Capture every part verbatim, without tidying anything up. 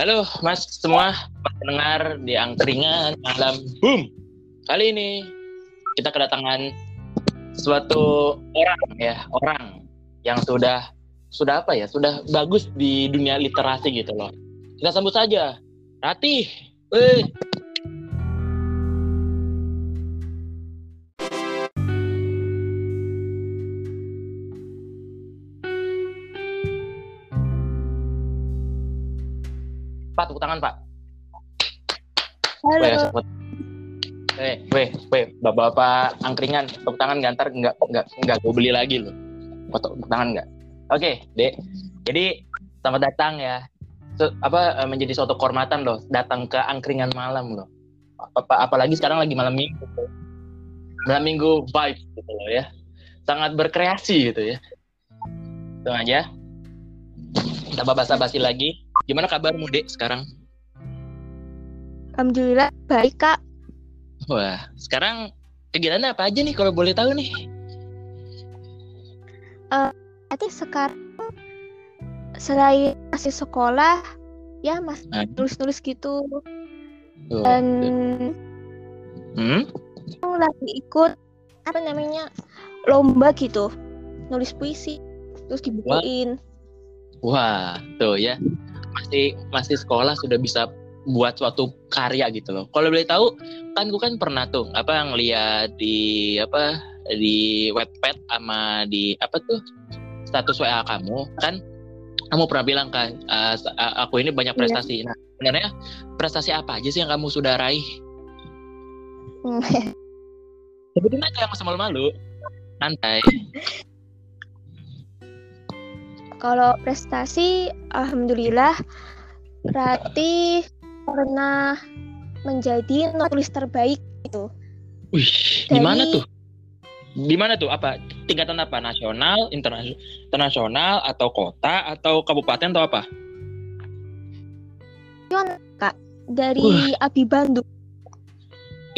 Halo mas semua pendengar di angkringan malam boom. Kali ini kita kedatangan suatu orang ya, orang yang sudah sudah apa ya, sudah bagus di dunia literasi gitu loh. Kita sambut saja Ratih. Weh. Pak, tepuk tangan, Pak. Halo. Weh, weh, weh, weh, bapak-bapak angkringan, tepuk tangan nggak, ntar nggak, nggak, nggak gue beli lagi loh. Tepuk tangan nggak? Oke, Dek. Jadi, selamat datang ya. So, apa menjadi suatu kehormatan loh, datang ke angkringan malam loh. Apa, apalagi sekarang lagi malam minggu. Malam minggu vibe gitu loh ya. Sangat berkreasi gitu ya. Itu aja. Kita basa-basi lagi. Gimana kabarmu, Dek, sekarang? Alhamdulillah, baik, Kak. Wah, sekarang kegiatannya apa aja nih, kalau boleh tahu nih? Uh, nanti sekarang, selain masih sekolah, ya masih nah. nulis-nulis gitu. Oh, Dan hmm? lagi ikut, apa namanya, lomba gitu. Nulis puisi, terus dibukuin. Wah, tuh ya. masih masih sekolah sudah bisa buat suatu karya gitu loh. Kalau boleh tahu, kan gue kan pernah tuh apa ngeliat di apa di Wattpad sama di apa tuh status W A kamu kan, kamu pernah bilang kan uh, aku ini banyak prestasi. Iya. Nah, sebenarnya prestasi apa aja sih yang kamu sudah raih? Sebutin aja, yang malu-malu. Santai. Kalau prestasi, alhamdulillah, Ratih pernah menjadi penulis terbaik gitu. Wih, di mana tuh? Di mana tuh? Apa tingkatan apa? Nasional, internasional, atau kota, atau kabupaten, atau apa? Nasional, Kak. Dari uh. Abi Bandung.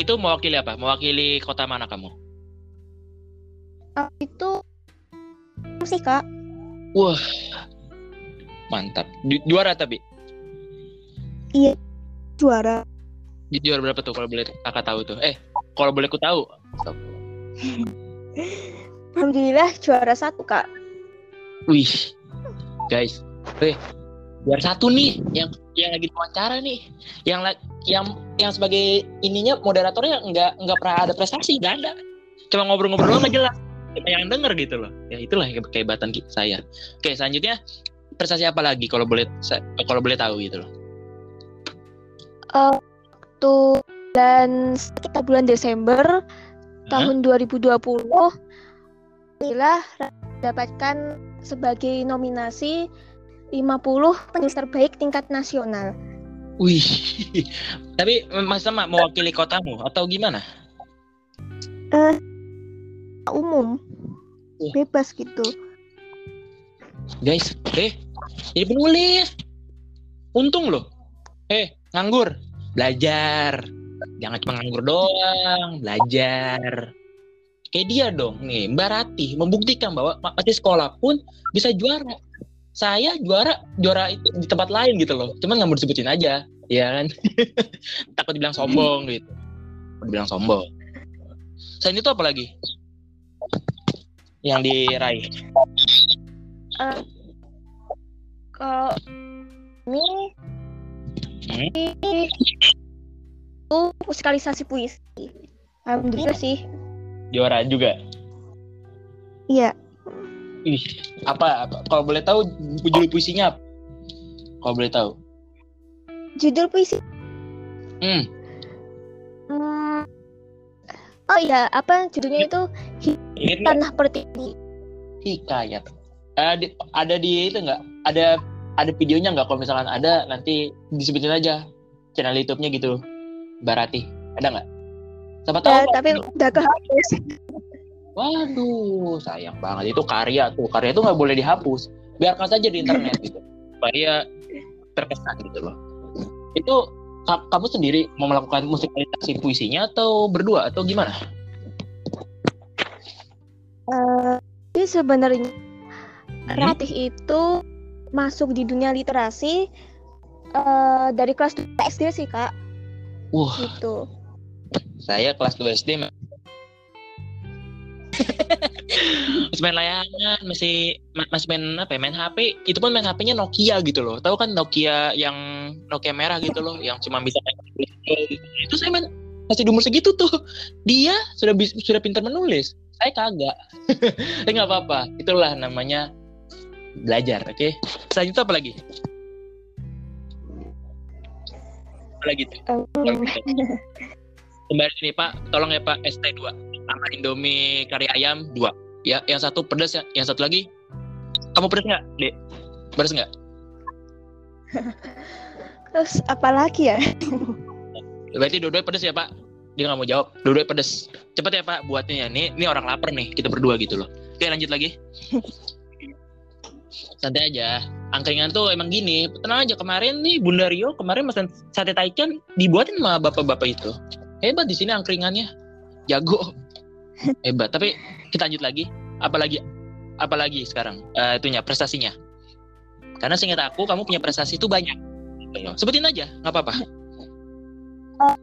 Itu mewakili apa? Mewakili kota mana kamu? Itu sih, Kak. Wah, mantap. Juara tapi? Iya, juara. Juara berapa tuh kalau boleh kakak tahu tuh? Eh, kalau boleh aku tahu. Alhamdulillah juara satu, Kak. Wih, guys. Eh, juara satu nih yang yang lagi diwawancara nih. Yang yang yang sebagai ininya moderatornya nggak nggak pernah ada prestasi, nggak ada. Cuma ngobrol-ngobrol doang aja lah. Yang denger gitu loh. Ya itulah kehebatan saya. Oke, selanjutnya prestasi apa lagi kalau boleh kalau boleh tahu gitu loh. Uh, waktu dan sekitar bulan Desember huh? tahun dua ribu dua puluh inilah mendapatkan sebagai nominasi lima puluh penulis terbaik tingkat nasional. Wih. Tapi Mas sama mewakili kotamu atau gimana? Eh uh, umum eh. bebas gitu guys. eh jadi penulis untung loh, eh nganggur belajar, jangan cuma nganggur doang, belajar kayak dia dong nih Mbak Ratih, membuktikan bahwa masih sekolah pun bisa juara. Saya juara juara itu di tempat lain gitu loh, cuman nggak mau disebutin aja ya kan. Takut dibilang sombong gitu, dibilang sombong. Selain itu apa lagi yang diraih? Uh, kalau ini itu musikalisasi puisi, alhamdulillah sih. Juara juga. Iya. Ih, apa? apa kalau boleh tahu judul puisinya apa? Kalau boleh tahu. Judul puisi. Hmm. Hmm. Oh iya, apa judulnya itu? Hikayat Tanah Pertiwi. Hikayat. Uh, di, ada di itu nggak? Ada ada videonya nggak? Kalau misalkan ada, nanti disebutin aja channel YouTube-nya gitu. Mbak Ratih, ada nggak? Siapa tahu. Ya, tapi udah kehapus. Waduh, sayang banget. Itu karya tuh. Karya itu nggak boleh dihapus. Biarkan saja di internet gitu. Supaya terkesan gitu loh. Itu kamu sendiri mau melakukan musikalisasi puisinya atau berdua atau gimana? Uh, jadi sebenarnya hmm? Ratih itu masuk di dunia literasi uh, dari kelas dua S D sih kak. Wah. Uh, gitu. Saya kelas dua S D. Masih main layangan, masih masih main apa ya, main H P. Itu pun main H P-nya Nokia gitu loh. Tahu kan Nokia yang Nokia merah gitu loh, yang cuma bisa main H P. Itu saya main masih di umur segitu tuh. Dia sudah sudah pintar menulis. Saya kagak. Tapi nggak apa-apa. Itulah namanya belajar, oke? Okay? Selanjutnya apa lagi? Apa lagi tuh? Kembali nih Pak, tolong ya Pak, S T dua sama Indomie kari ayam dua. Ya, yang satu pedas, yang, yang satu lagi. Kamu pedas nggak, Dek? Pedas nggak? Terus apa lagi ya? Berarti dua-duanya pedas ya Pak? Dia nggak mau jawab. Dua-duanya pedas. Cepat ya Pak buatnya ya. Nih, nih orang lapar nih, kita berdua gitu loh. Oke, lanjut lagi. Santai aja, angkringan tuh emang gini. Tenang aja, kemarin nih Bunda Rio kemarin pesan sate taichan dibuatin sama bapak-bapak itu. Hebat di sini angkringannya, jago, hebat. Tapi kita lanjut lagi, apalagi apalagi sekarang uh, itunya prestasinya. Karena seingat aku kamu punya prestasi itu banyak. Sebutin aja, nggak apa-apa. Uh,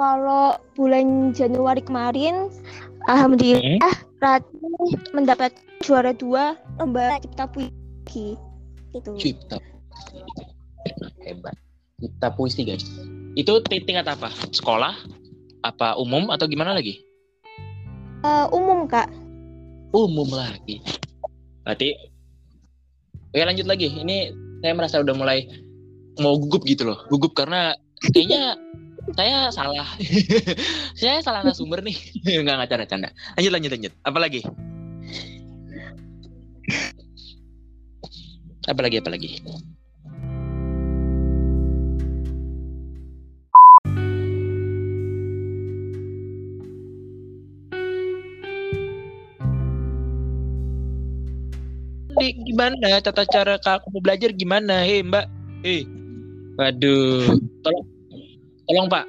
kalau bulan Januari kemarin, alhamdulillah hmm? Rati mendapat juara dua lomba cipta puisi. Itu. Cipta hebat. Cipta puisi guys. Itu tingkat apa? Sekolah? Apa umum atau gimana lagi? Uh, umum kak. Umum lagi. Berarti. Oke lanjut lagi. Ini saya merasa udah mulai mau gugup gitu loh. Gugup karena kayaknya saya salah. Saya salah narasumber nih. Enggak enggak canda-canda. Lanjut lanjut lanjut. Apa lagi? Apalagi apalagi. Di gimana tata cara kamu belajar gimana? Hei Mbak, hei, waduh, tolong, tolong Pak,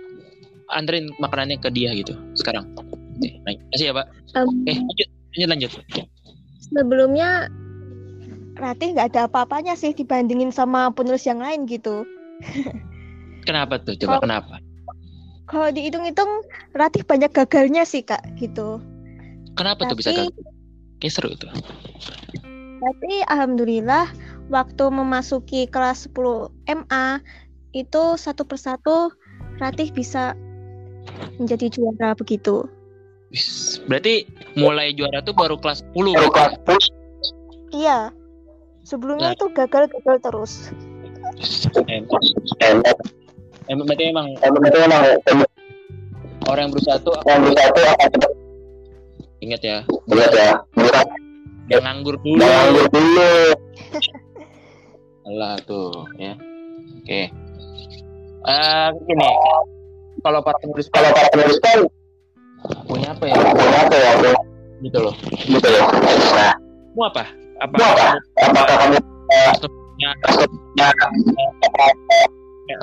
anterin makanannya ke dia gitu sekarang. Terima kasih ya Pak. Um, eh lanjut, lanjut, lanjut. Sebelumnya Ratih nggak ada apa-apanya sih dibandingin sama penulis yang lain gitu. Kenapa tuh? Coba kalo, kenapa? Kalau dihitung-hitung Ratih banyak gagalnya sih kak gitu. Kenapa Ratih, tuh bisa gagal? Kayak seru tuh. Tapi alhamdulillah waktu memasuki kelas sepuluh M A itu satu persatu Ratih bisa menjadi juara begitu. Berarti mulai juara tuh baru kelas sepuluh baru kelas sepuluh? Iya. Sebelumnya nah. Itu gagal-gagal terus. Emang, emang berarti emang, berarti emang orang yang berusaha tuh akan berusaha tuh akan cepat. Ingat ya, ingat ya, berat. Jangan nganggur dulu. Jangan nganggur dulu. Alah tuh, ya. Oke. Okay. Uh, gini, kalau para penulis, kalau para penulis kan punya apa ya? Punya apa ya? Gitu loh, gitu loh. Nah, kamu apa? Apa apakah kamu punya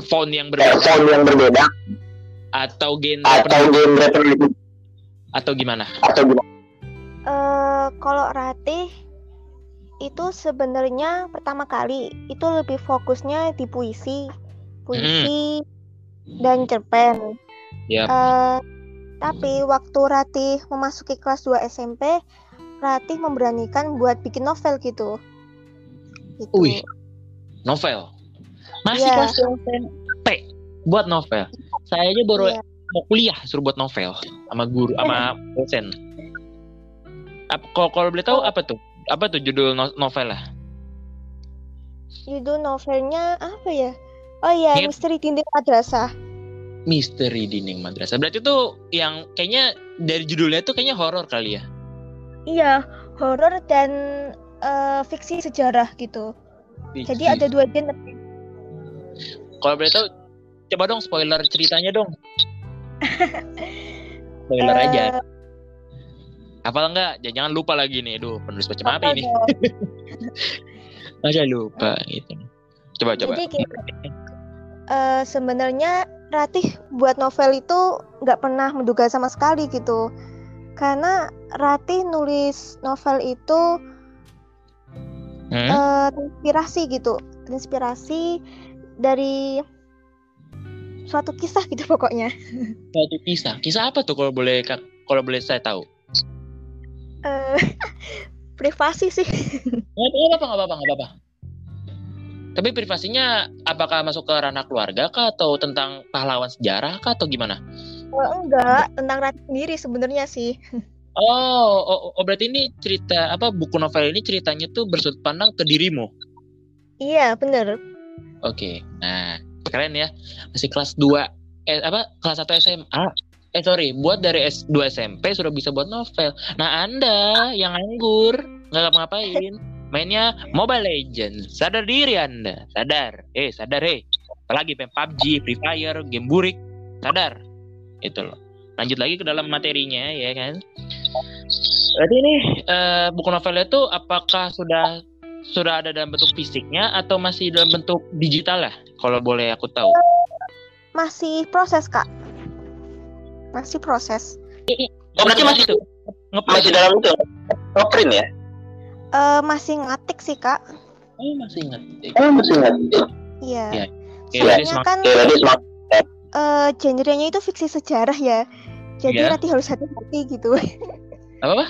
font yang berbeda font yang berbeda atau genre atau genre penulis atau gimana atau gimana uh, kalau Ratih itu sebenarnya pertama kali itu lebih fokusnya di puisi puisi hmm. dan cerpen yep. uh, tapi waktu Ratih memasuki kelas dua S M P Ratih memberanikan buat bikin novel gitu. gitu. Wih, novel. Masih yeah. Kelas S M P buat novel. Saya aja baru yeah. mau kuliah suruh buat novel sama guru, sama dosen. Kalau boleh tahu apa tuh? Apa tuh judul no- novelnya? Judul novelnya apa ya? Oh iya, yeah. Misteri Dinding Madrasah. Misteri Dinding Madrasah. Berarti tuh yang kayaknya dari judulnya tuh kayaknya horor kali ya. Iya, horor dan uh, fiksi sejarah gitu. Fiksi. Jadi ada dua genre. Kalau boleh tahu, coba dong spoiler ceritanya dong. Spoiler uh, aja. Hafal enggak? Jangan lupa lagi nih, aduh penulis macam apa ini? Masa lupa gitu. Coba coba. Jadi gitu, uh, sebenarnya Ratih buat novel itu nggak pernah menduga sama sekali gitu. Karena Ratih nulis novel itu hmm? uh, inspirasi gitu, inspirasi dari suatu kisah gitu pokoknya. Suatu kisah. Kisah apa tuh kalau boleh kalau boleh saya tahu? Uh, privasi sih. Enggak apa-apa, enggak apa-apa, enggak apa-apa. Tapi privasinya apakah masuk ke ranah keluarga kah atau tentang pahlawan sejarah kah atau gimana? Oh, enggak, tentang Radit sendiri sebenarnya sih. Oh, oh, oh, berarti ini cerita apa buku novel ini ceritanya tuh bersudut pandang ke dirimu. Iya, benar. Oke. Nah, keren ya. Masih kelas dua eh, apa? Kelas satu S M A. Eh sorry, buat dari S dua S M P sudah bisa buat novel. Nah, Anda yang nganggur, enggak ngapa-ngapain, mainnya Mobile Legends. Sadar diri Anda, sadar. Eh, sadar hei. Apalagi main P U B G, Free Fire, game burik. Sadar. Itu loh. Lanjut lagi ke dalam materinya ya kan. Berarti ini uh, buku novelnya itu apakah sudah sudah ada dalam bentuk fisiknya atau masih dalam bentuk digital lah kalau boleh aku tahu? Masih proses kak, masih proses. Oh, berarti masih itu masih dalam itu ngeprint ya? Uh, masih ngatik sih kak. Oh masih ngatik. Oh masih ngatik. Iya. Ya. Soalnya kan uh, genrenya itu fiksi sejarah ya, jadi ya. Nanti harus hati-hati gitu. Apa?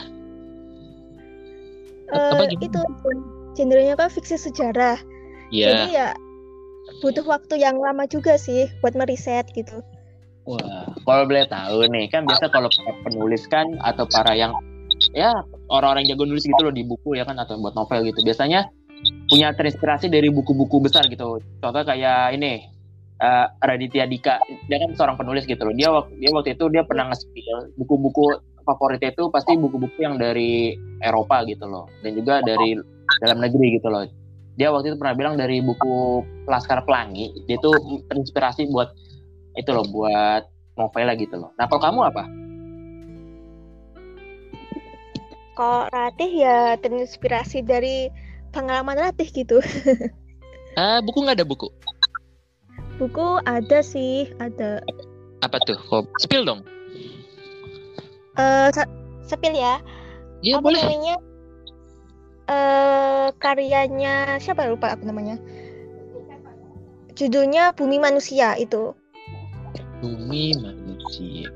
Uh, apa gitu? Itu. Genrenya kan fiksi sejarah, yeah. Jadi ya butuh waktu yang lama juga sih buat meriset gitu. Wah, kalau boleh tahu nih kan biasa kalau penulis kan atau para yang ya orang-orang jago nulis gitu loh di buku ya kan atau buat novel gitu biasanya punya terinspirasi dari buku-buku besar gitu. Contoh kayak ini uh, Raditya Dika, dia kan seorang penulis gitu loh. Dia waktu dia waktu itu dia pernah nge-spill buku-buku favoritnya itu pasti buku-buku yang dari Eropa gitu loh dan juga dari dalam negeri gitu loh. Dia waktu itu pernah bilang dari buku Laskar Pelangi, dia tuh terinspirasi buat itu loh, buat novel lah gitu loh. Nah kalau kamu apa? Kalau Ratih ya terinspirasi dari pengalaman Ratih gitu. Ah, buku nggak ada buku? Buku ada sih, ada. Apa, apa tuh? Kok spill dong? Eh, uh, sepil ya. Iya boleh. Namanya uh, karyanya siapa lupa aku namanya. Judulnya Bumi Manusia itu. Bumi Manusia.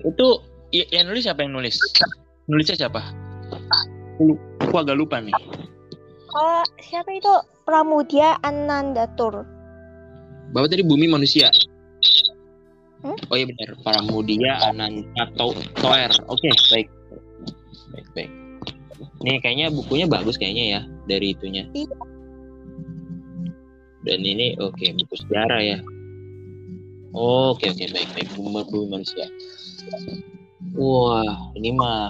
Itu y- yang nulis siapa yang nulis? Nulisnya siapa? Aku agak lupa nih. Oh, siapa itu? Pramoedya Ananta Toer. Bapak tadi Bumi Manusia. Hmm? Oh iya benar, Pramoedya Ananta Toer. Oke, okay, baik. Baik, baik. Nih kayaknya bukunya bagus kayaknya ya dari itunya. Iya. Dan ini oke, okay, buku sejarah ya. Oke, okay, oke, okay, baik, baik. Bumi Manusia. Wah, ini mah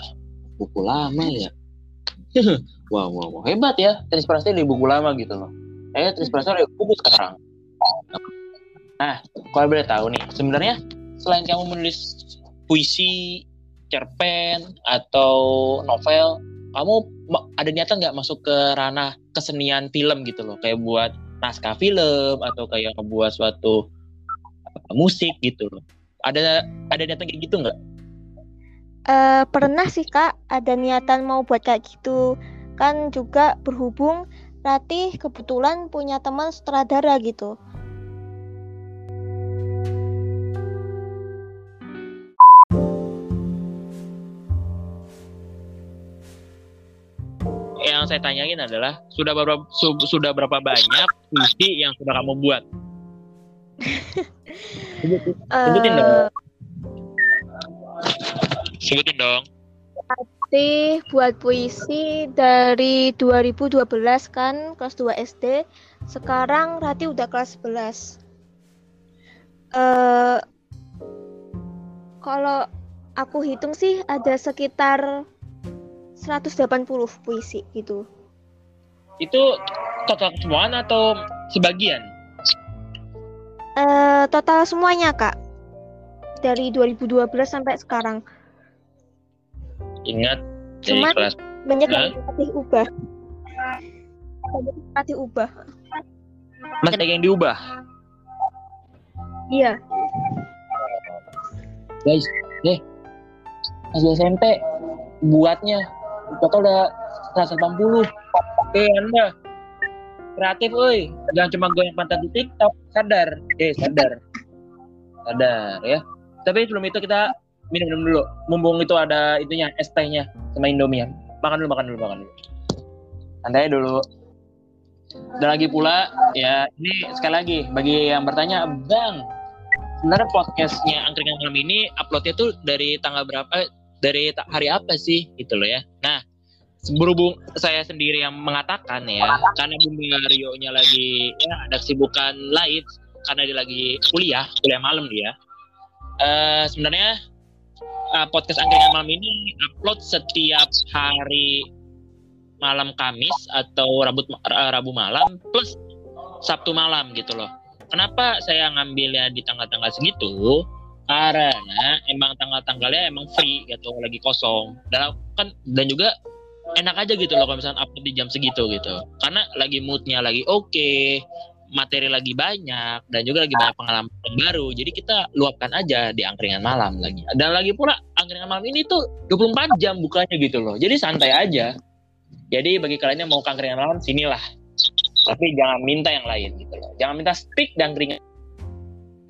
buku lama ya. Wah, wah, wah, hebat ya. Terinspirasi dari buku lama gitu loh. Eh, terinspirasi dari buku sekarang. Nah, kalau boleh tahu nih, sebenarnya selain kamu menulis puisi, cerpen, atau novel, kamu ada niatan nggak masuk ke ranah kesenian film gitu loh? Kayak buat naskah film, atau kayak buat suatu apa, musik gitu loh. Ada ada niatan kayak gitu nggak? Uh, pernah sih, Kak. Ada niatan mau buat kayak gitu. Kan juga berhubung Ratih kebetulan punya teman sutradara gitu. Yang saya tanyain adalah sudah berapa su, sudah berapa banyak puisi yang sudah kamu buat? Sebutin uh, dong. Sebutin dong. Ratih buat puisi dari dua ribu dua belas kan kelas dua S D. Sekarang Ratih udah kelas sebelas. Uh, kalau aku hitung sih ada sekitar seratus delapan puluh puisi gitu. Itu total semuaan atau sebagian? Uh, total semuanya kak. Dari dua ribu dua belas sampai sekarang. Ingat dari cuman kelas banyak yang dilatih ubah. Banyak yang dilatih ubah. Masih ada yang diubah? Iya. Guys, deh. Masih S M P buatnya total udah seratus delapan puluh. Oke, Anda kreatif, woi. Jangan cuma goyang pantat di TikTok, sadar. Eh, sadar. Sadar ya. Tapi sebelum itu kita minum dulu. Mumpung itu ada itunya, es tehnya sama Indomie. Makan dulu, makan dulu, makan dulu. Santai dulu. Dan lagi pula ya, ini sekali lagi bagi yang bertanya, Bang, sebenarnya podcastnya Angkringan Malam ini uploadnya tuh dari tanggal berapa, eh, dari hari apa sih gitu loh ya. Nah, berhubung saya sendiri yang mengatakan ya, karena Bunda Rio-nya lagi ya ada kesibukan lain, karena dia lagi kuliah, kuliah malam dia. Uh, sebenarnya uh, podcast Angkringan Malam ini upload setiap hari malam Kamis atau Rabu Rabu malam plus Sabtu malam gitu loh. Kenapa saya ngambilnya di tanggal-tanggal segitu? Karena emang tanggal-tanggalnya emang free gitu, lagi kosong. Dan kan dan juga enak aja gitu loh kalau misalnya upload di jam segitu gitu. Karena lagi moodnya lagi oke, okay, materi lagi banyak dan juga lagi banyak pengalaman baru. Jadi kita luapkan aja di Angkringan Malam lagi. Dan lagi pula Angkringan Malam ini tuh dua puluh empat jam bukanya gitu loh. Jadi santai aja. Jadi bagi kalian yang mau ke Angkringan Malam, sinilah. Tapi jangan minta yang lain gitu loh. Jangan minta stick dan angkringan.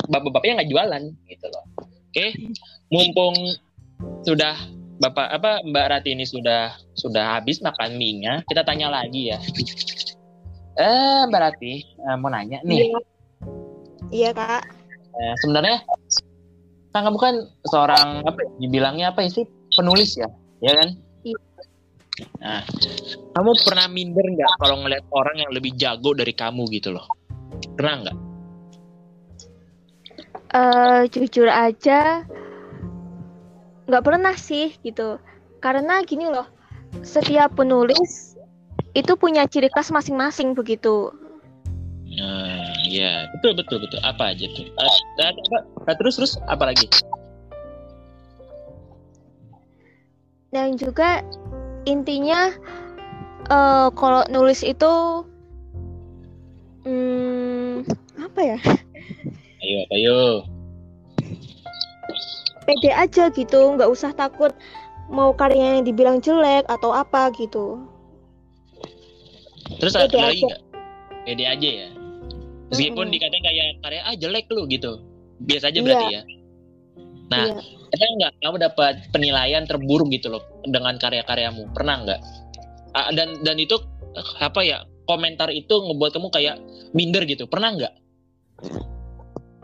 Bapak-bapaknya nggak jualan gitu loh. Oke, okay? Mumpung sudah Bapak apa Mbak Ratini sudah sudah habis makan mie-nya, kita tanya lagi ya. Eh Mbak Rati, mau nanya nih. Iya, iya Kak. Eh, sebenarnya Kakak bukan seorang apa? Dibilangnya apa sih? Penulis ya, ya kan? Nah, kamu pernah minder nggak kalau ngeliat orang yang lebih jago dari kamu gitu loh? Pernah nggak? Uh, jujur aja, nggak pernah sih gitu. Karena gini loh, setiap penulis itu punya ciri khas masing-masing begitu. Nah, ya betul betul betul. Apa aja tuh? Nah, nah, terus terus apa lagi? Dan juga intinya uh, kalau nulis itu hmm, apa ya? Ayo, ayo. Pede aja gitu, nggak usah takut mau karyanya dibilang jelek atau apa gitu. Terus ada lagi nggak? Pede aja ya. Meskipun hmm. dikatain kayak karya ah jelek lu gitu, biasa aja berarti yeah. ya. Nah. Yeah. Pernah nggak kamu dapat penilaian terburuk gitu loh dengan karya-karyamu? Pernah nggak? Dan dan itu apa ya, komentar itu ngebuat kamu kayak minder gitu? Pernah nggak?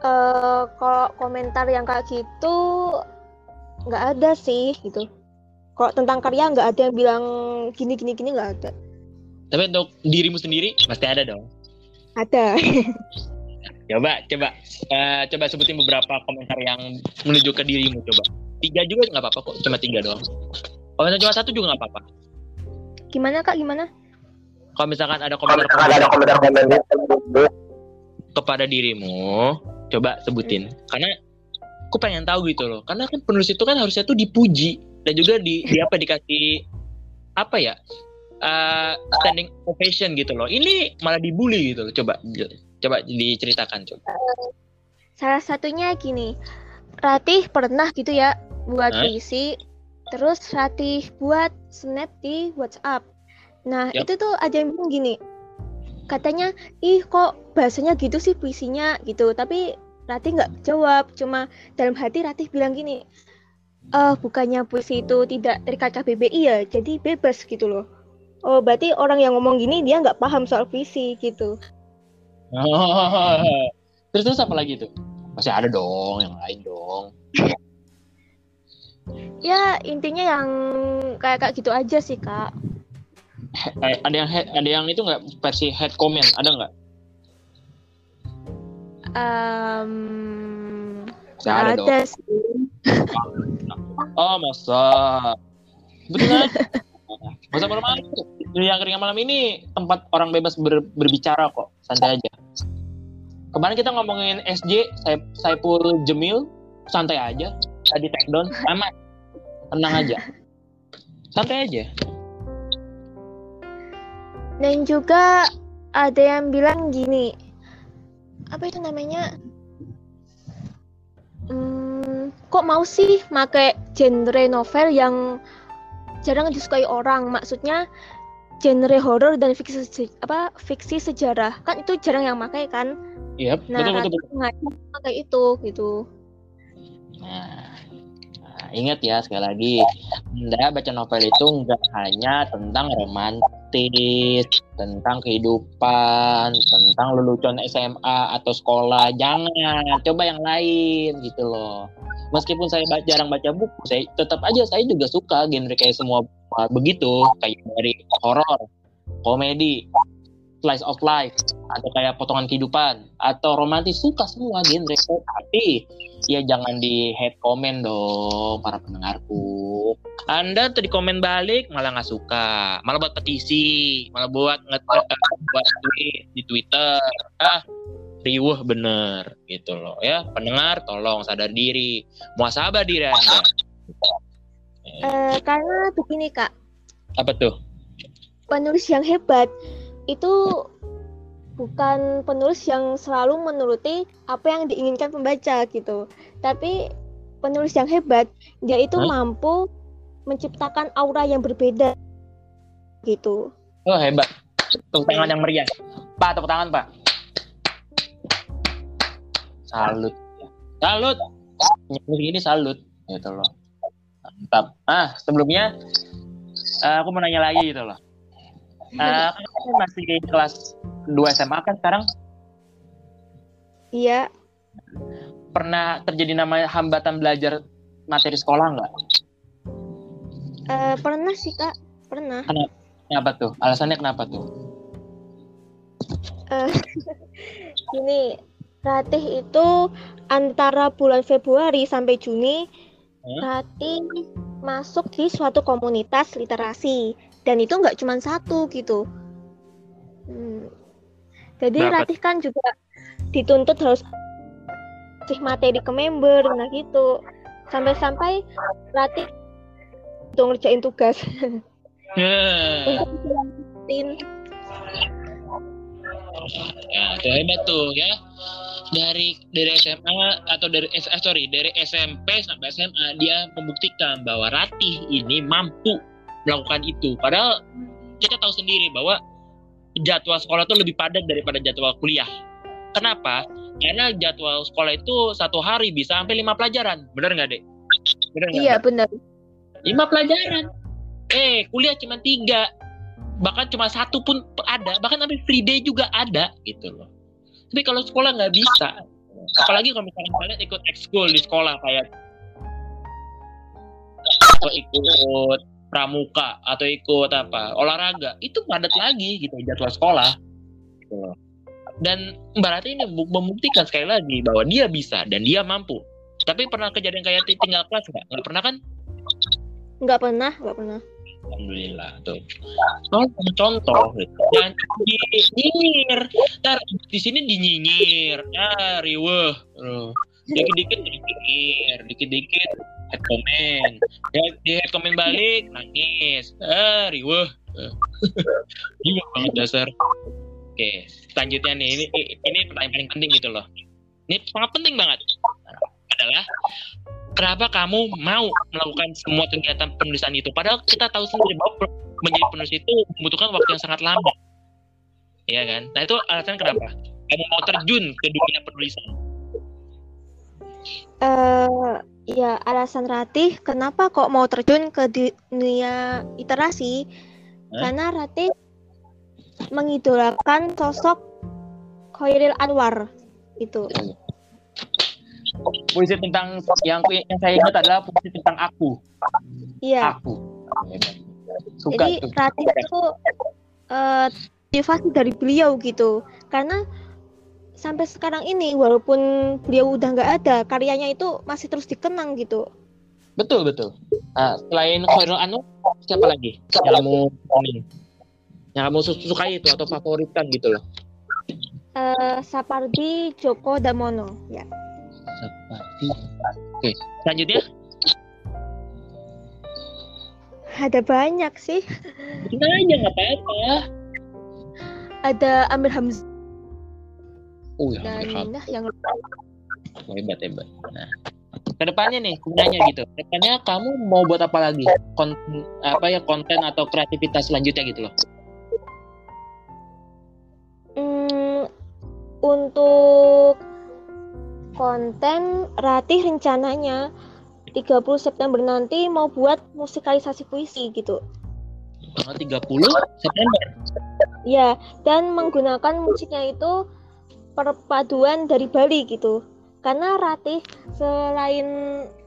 Uh, kalau komentar yang kayak gitu nggak ada sih gitu. Kalau tentang karya nggak ada yang bilang gini gini gini, nggak ada. Tapi untuk dirimu sendiri pasti ada dong. Ada. Coba, coba, uh, coba sebutin beberapa komentar yang menuju ke dirimu, coba. Tiga juga nggak apa-apa kok, cuma tiga doang. Kalau misalnya cuma satu juga nggak apa-apa. Gimana Kak, gimana? Kalau misalkan ada komentar-komentar kepada dirimu, coba sebutin. Hmm. Karena aku pengen tahu gitu loh. Karena kan penulis itu kan harusnya tuh dipuji dan juga di, di apa dikasih apa ya uh, standing ovation gitu loh. Ini malah dibully gitu loh. Coba. Coba diceritakan coba. Salah satunya gini, Ratih pernah gitu ya buat huh? puisi, terus Ratih buat snap di WhatsApp. Nah yep. itu tuh ada yang bilang gini, katanya ih kok bahasanya gitu sih puisinya gitu. Tapi Ratih nggak jawab, cuma dalam hati Ratih bilang gini, eh bukannya puisi itu tidak terikat K B B I ya, jadi bebas gitu loh. Oh berarti orang yang ngomong gini dia nggak paham soal puisi gitu. Oh. Terus terus apa lagi tuh? Masih ada dong yang lain dong. Ya intinya yang kayak kayak gitu aja sih Kak. He- ada yang he- ada yang itu nggak versi head comment ada nggak? Um, nggak ada, ada sih. Oh masa betul? Masa malam di Angkringan Malam ini tempat orang bebas ber- berbicara kok, santai aja. Kemarin kita ngomongin S J, Saip- Saipul Jamil, santai aja. Tadi take down, aman, tenang aja, santai aja. Dan juga ada yang bilang gini, apa itu namanya? Hmm, kok mau sih pakai genre novel yang jarang disukai orang? Maksudnya genre horor dan fiksi se- apa fiksi sejarah, kan itu jarang yang pakai kan? Iya, yep, nah, betul betul. Nah, pakai itu gitu. Nah, nah, ingat ya sekali lagi, Anda baca novel itu nggak hanya tentang romantis, tentang kehidupan, tentang lelucon S M A atau sekolah, jangan, coba yang lain gitu loh. Meskipun saya jarang baca buku, saya tetap aja saya juga suka genre kayak semua begitu, kayak dari horor, komedi, slice of life, atau kayak potongan kehidupan, atau romantis, suka semua genre. Tapi ya jangan di hate comment dong para pendengarku. Anda tadi komen balik malah nggak suka, malah buat petisi, malah buat nge-tweet, buat tweet di Twitter. Ah, riuh bener gitu loh ya. Pendengar tolong sadar diri, muasabah diri Anda. Eh, karena begini Kak. Apa tuh? Penulis yang hebat itu bukan penulis yang selalu menuruti apa yang diinginkan pembaca gitu. Tapi penulis yang hebat dia itu huh? mampu menciptakan aura yang berbeda gitu. Oh, hebat. Tepuk tangan yang meriah. Pak, tepuk tangan, Pak. Salut, salut, ini salut, gitu loh. Mantap. Ah, sebelumnya aku mau nanya lagi gitu loh. Uh, kamu masih kelas dua S M A kan sekarang? Iya. Pernah terjadi namanya hambatan belajar materi sekolah nggak? Uh, pernah sih Kak, pernah. Kenapa? Kenapa tuh? Alasannya kenapa tuh? Uh, ini. Ratih itu antara bulan Februari sampai Juni, hmm? Ratih masuk di suatu komunitas literasi. Dan itu nggak cuma satu gitu. Hmm. Jadi Dapat. Ratih kan juga dituntut harus kasih materi ke member, nah gitu. Sampai-sampai Ratih untuk ngerjain tugas. Yeah. Untuk ngelakuin. Ya, itu hebat tuh ya. Dari dari S M A atau dari eh, sorry dari S M P sampai S M A dia membuktikan bahwa Ratih ini mampu melakukan itu. Padahal kita tahu sendiri bahwa jadwal sekolah itu lebih padat daripada jadwal kuliah. Kenapa? Karena jadwal sekolah itu satu hari bisa sampai lima pelajaran. Benar nggak dek? Benar nggak? Iya benar. Lima pelajaran. Eh kuliah cuma tiga. Bahkan cuma satu pun ada, bahkan sampai free day juga ada gitu loh. Tapi kalau sekolah nggak bisa, apalagi kalau misalnya kalian ikut ekskul di sekolah kayak atau ikut pramuka atau ikut apa olahraga, itu padat lagi gitu jadwal sekolah. Dan Mbak Ratih ini membuktikan sekali lagi bahwa dia bisa dan dia mampu. Tapi pernah kejadian kayak tinggal kelas nggak? Nggak pernah kan? Nggak pernah, nggak pernah. Alhamdulillah tuh. Contoh-contoh jangan dinyinyir. Ntar di sini dinyinyir. Ah, riweh. Dikit-dikit dinyinyir, dikit-dikit head comment. Di head comment balik nangis. Ah, riweh. Gimana banget dasar. Oke, selanjutnya nih ini ini pertanyaan paling penting gitu loh. Ini sangat penting banget. Adalah kenapa kamu mau melakukan semua kegiatan penulisan itu? Padahal kita tahu sendiri bahwa menjadi penulis itu membutuhkan waktu yang sangat lama. Iya kan? Nah itu alasan kenapa kamu mau terjun ke dunia penulisan? Uh, ya alasan Ratih kenapa kok mau terjun ke dunia literasi? Huh? Karena Ratih mengidolakan sosok Chairil Anwar itu. Puisi tentang yang yang saya ingat adalah puisi tentang aku. Iya. Aku. Suka. Jadi Ratih itu uh, motivasi dari beliau gitu. Karena sampai sekarang ini walaupun beliau udah nggak ada, karyanya itu masih terus dikenang gitu. Betul betul. Uh, selain Chairil Anwar, siapa lagi yang kamu yang kamu sukai itu atau favoritkan gitu loh? Uh, Sapardi Djoko Damono. Ya. Seperti. Oke, selanjutnya ada banyak sih. Kita aja nggak apa-apa. Ada Amir Hamz. Oh ya, Amir Hamz. Nah, yang hebat hebat. Nah, kedepannya nih, nanya gitu. Kedepannya kamu mau buat apa lagi? Konten, apa ya konten atau kreativitas selanjutnya gitu loh? Untuk konten Ratih rencananya tiga puluh September nanti mau buat musikalisasi puisi gitu. tiga puluh September? Ya, dan menggunakan musiknya itu perpaduan dari Bali gitu. Karena Ratih selain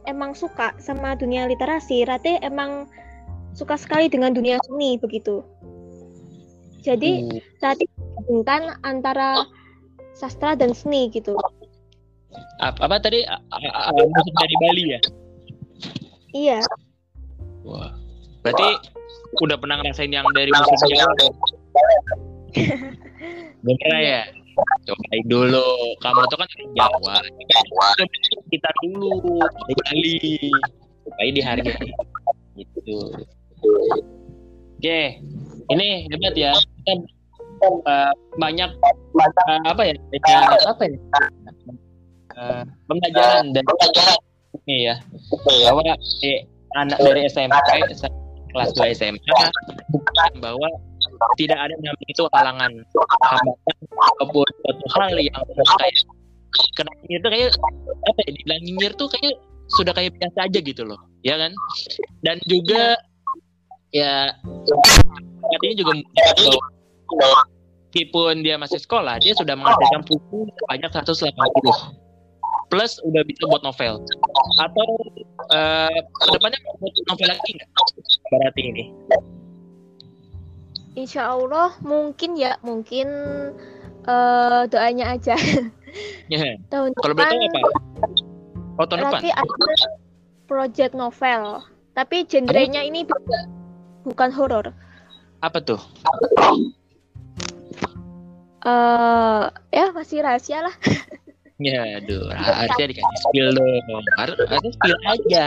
emang suka sama dunia literasi, Ratih emang suka sekali dengan dunia seni begitu. Jadi hmm. Ratih menggabungkan antara sastra dan seni gitu. Apa, apa tadi? A- a- a- musik dari Bali ya? Iya. Wah, berarti Wah. udah pernah ngerasain yang dari musik Jawa? Belum pernah ya? Cobain dulu, kamu tuh kan orang Jawa, kita dulu dari Bali, cobain dihargai gitu. Oke, ini hebat ya, kita uh, banyak uh, apa ya, banyak apa ya, uh, pembelajaran dari ini ya, bahwa eh, anak dari S M P kelas dua S M P bahwa tidak ada yang itu halangan hambatan ataupun suatu hal yang kayak kena nyinyir tuh kayak apa ya, dibilang nyinyir tuh kayak sudah kayak biasa aja gitu loh, ya kan? Dan juga ya artinya juga meskipun dia masih sekolah dia sudah menghasilkan buku sebanyak seratus delapan puluh plus udah bisa buat novel atau uh, kedepannya mau buat novel lagi nggak? Berarti ini Insya Allah mungkin ya, mungkin uh, doanya aja. Yeah. Tahun Kalau depan, apa? Oh, tahun Rati depan. Ada project novel, tapi genrenya ini beda, bukan horor. Apa tuh? Uh, ya masih rahasia lah. Ya, aduh, rahasia dikasih spill dong. Harus spill aja.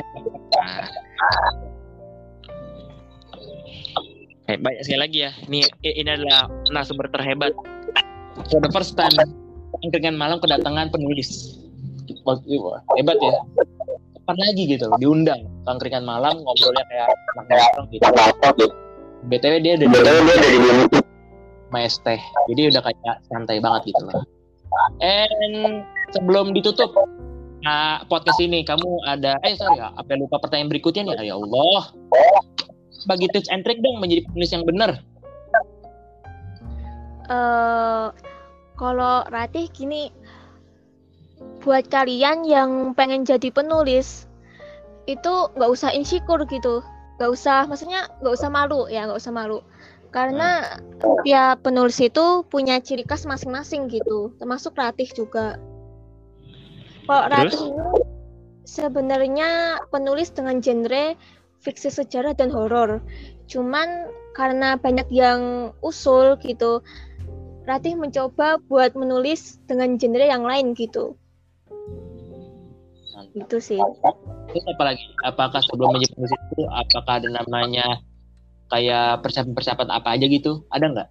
Banyak sekali lagi ya. Ini ini adalah narasumber terhebat. For the first time dengan malam kedatangan penulis. Hebat ya. Kapan lagi gitu loh diundang. Tangkringan malam ngobrolnya kayak orang gitu. B T W dia udah dari Mas Teh. Jadi udah kayak santai banget gitu loh. And sebelum ditutup nah, podcast ini kamu ada eh sorry ya, apa lupa pertanyaan berikutnya nih. Ya Allah. Bagi tips and trick dong menjadi penulis yang benar. Uh, kalau Ratih gini, buat kalian yang pengen jadi penulis itu nggak usah insecure gitu, nggak usah, maksudnya nggak usah malu ya, nggak usah malu. Karena hmm. ya penulis itu punya ciri khas masing-masing gitu, termasuk Ratih juga. Kalau Ratih sebenarnya penulis dengan genre fiksi sejarah dan horor. Cuman karena banyak yang usul gitu, Ratih mencoba buat menulis dengan genre yang lain gitu. Mantap. Itu sih. Terus apalagi, apakah sebelum menjadi penulis itu, apakah ada namanya kayak persiapan-persiapan apa aja gitu? Ada nggak?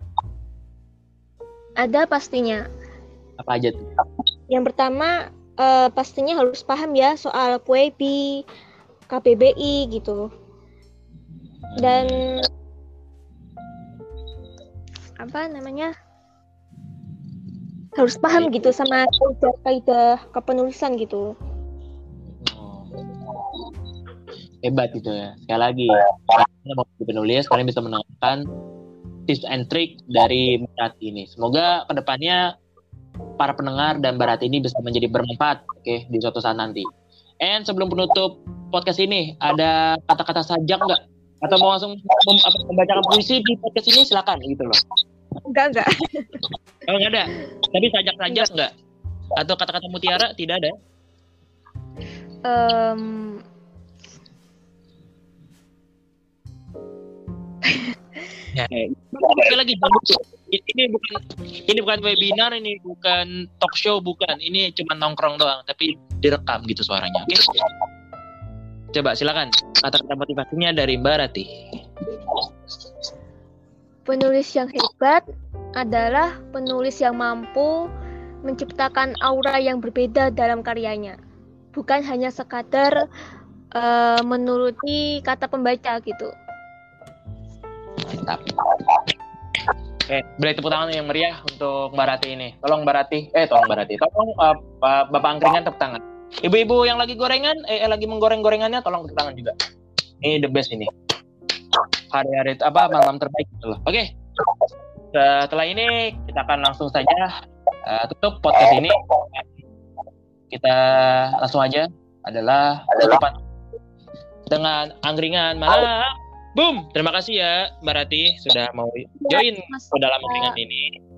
Ada pastinya. Apa aja tuh? Yang pertama eh, pastinya harus paham ya soal P U E B, K P B I gitu. Dan apa namanya? Harus paham gitu sama kaidah kepenulisan gitu. Oh. Hebat gitu ya. Sekali lagi, kalian mau jadi penulis, kalian bisa menerapkan tips and trick dari Mbak ini. Semoga kedepannya para pendengar dan Mbak ini bisa menjadi bermanfaat, oke, okay, di suatu saat nanti. And sebelum penutup podcast ini, ada kata-kata sajak nggak? Atau mau langsung mem- apa, membacakan puisi di podcast ini, silakan gitu loh. Enggak, enggak. Oh, enggak ada? Tapi sajak-sajak enggak? Atau kata-kata mutiara, tidak ada? Um... ya, ya. Lagi, ini bukan ini bukan webinar, ini bukan talk show, bukan. Ini cuma nongkrong doang, tapi direkam gitu suaranya, oke? Okay? Coba silakan kata-kata motivasinya dari Mbak Ratih. Penulis yang hebat adalah penulis yang mampu menciptakan aura yang berbeda dalam karyanya, bukan hanya sekadar uh, menuruti kata pembaca gitu. Mantap. Oke, boleh tepuk tangan yang meriah untuk Mbak Rati ini. Tolong Mbak Rati, eh tolong Mbak Rati, tolong uh, Bapak Angkringan tepuk tangan. Ibu-ibu yang lagi gorengan, eh lagi menggoreng gorengannya, tolong tepuk tangan juga. Ini the best ini. Hari-hari apa malam terbaik gitu loh. Oke, setelah ini kita akan langsung saja uh, tutup podcast ini. Kita langsung aja adalah tutupan dengan angkringan malam. Boom, terima kasih ya Mbak Rati sudah mau join ke dalam angkringan ini.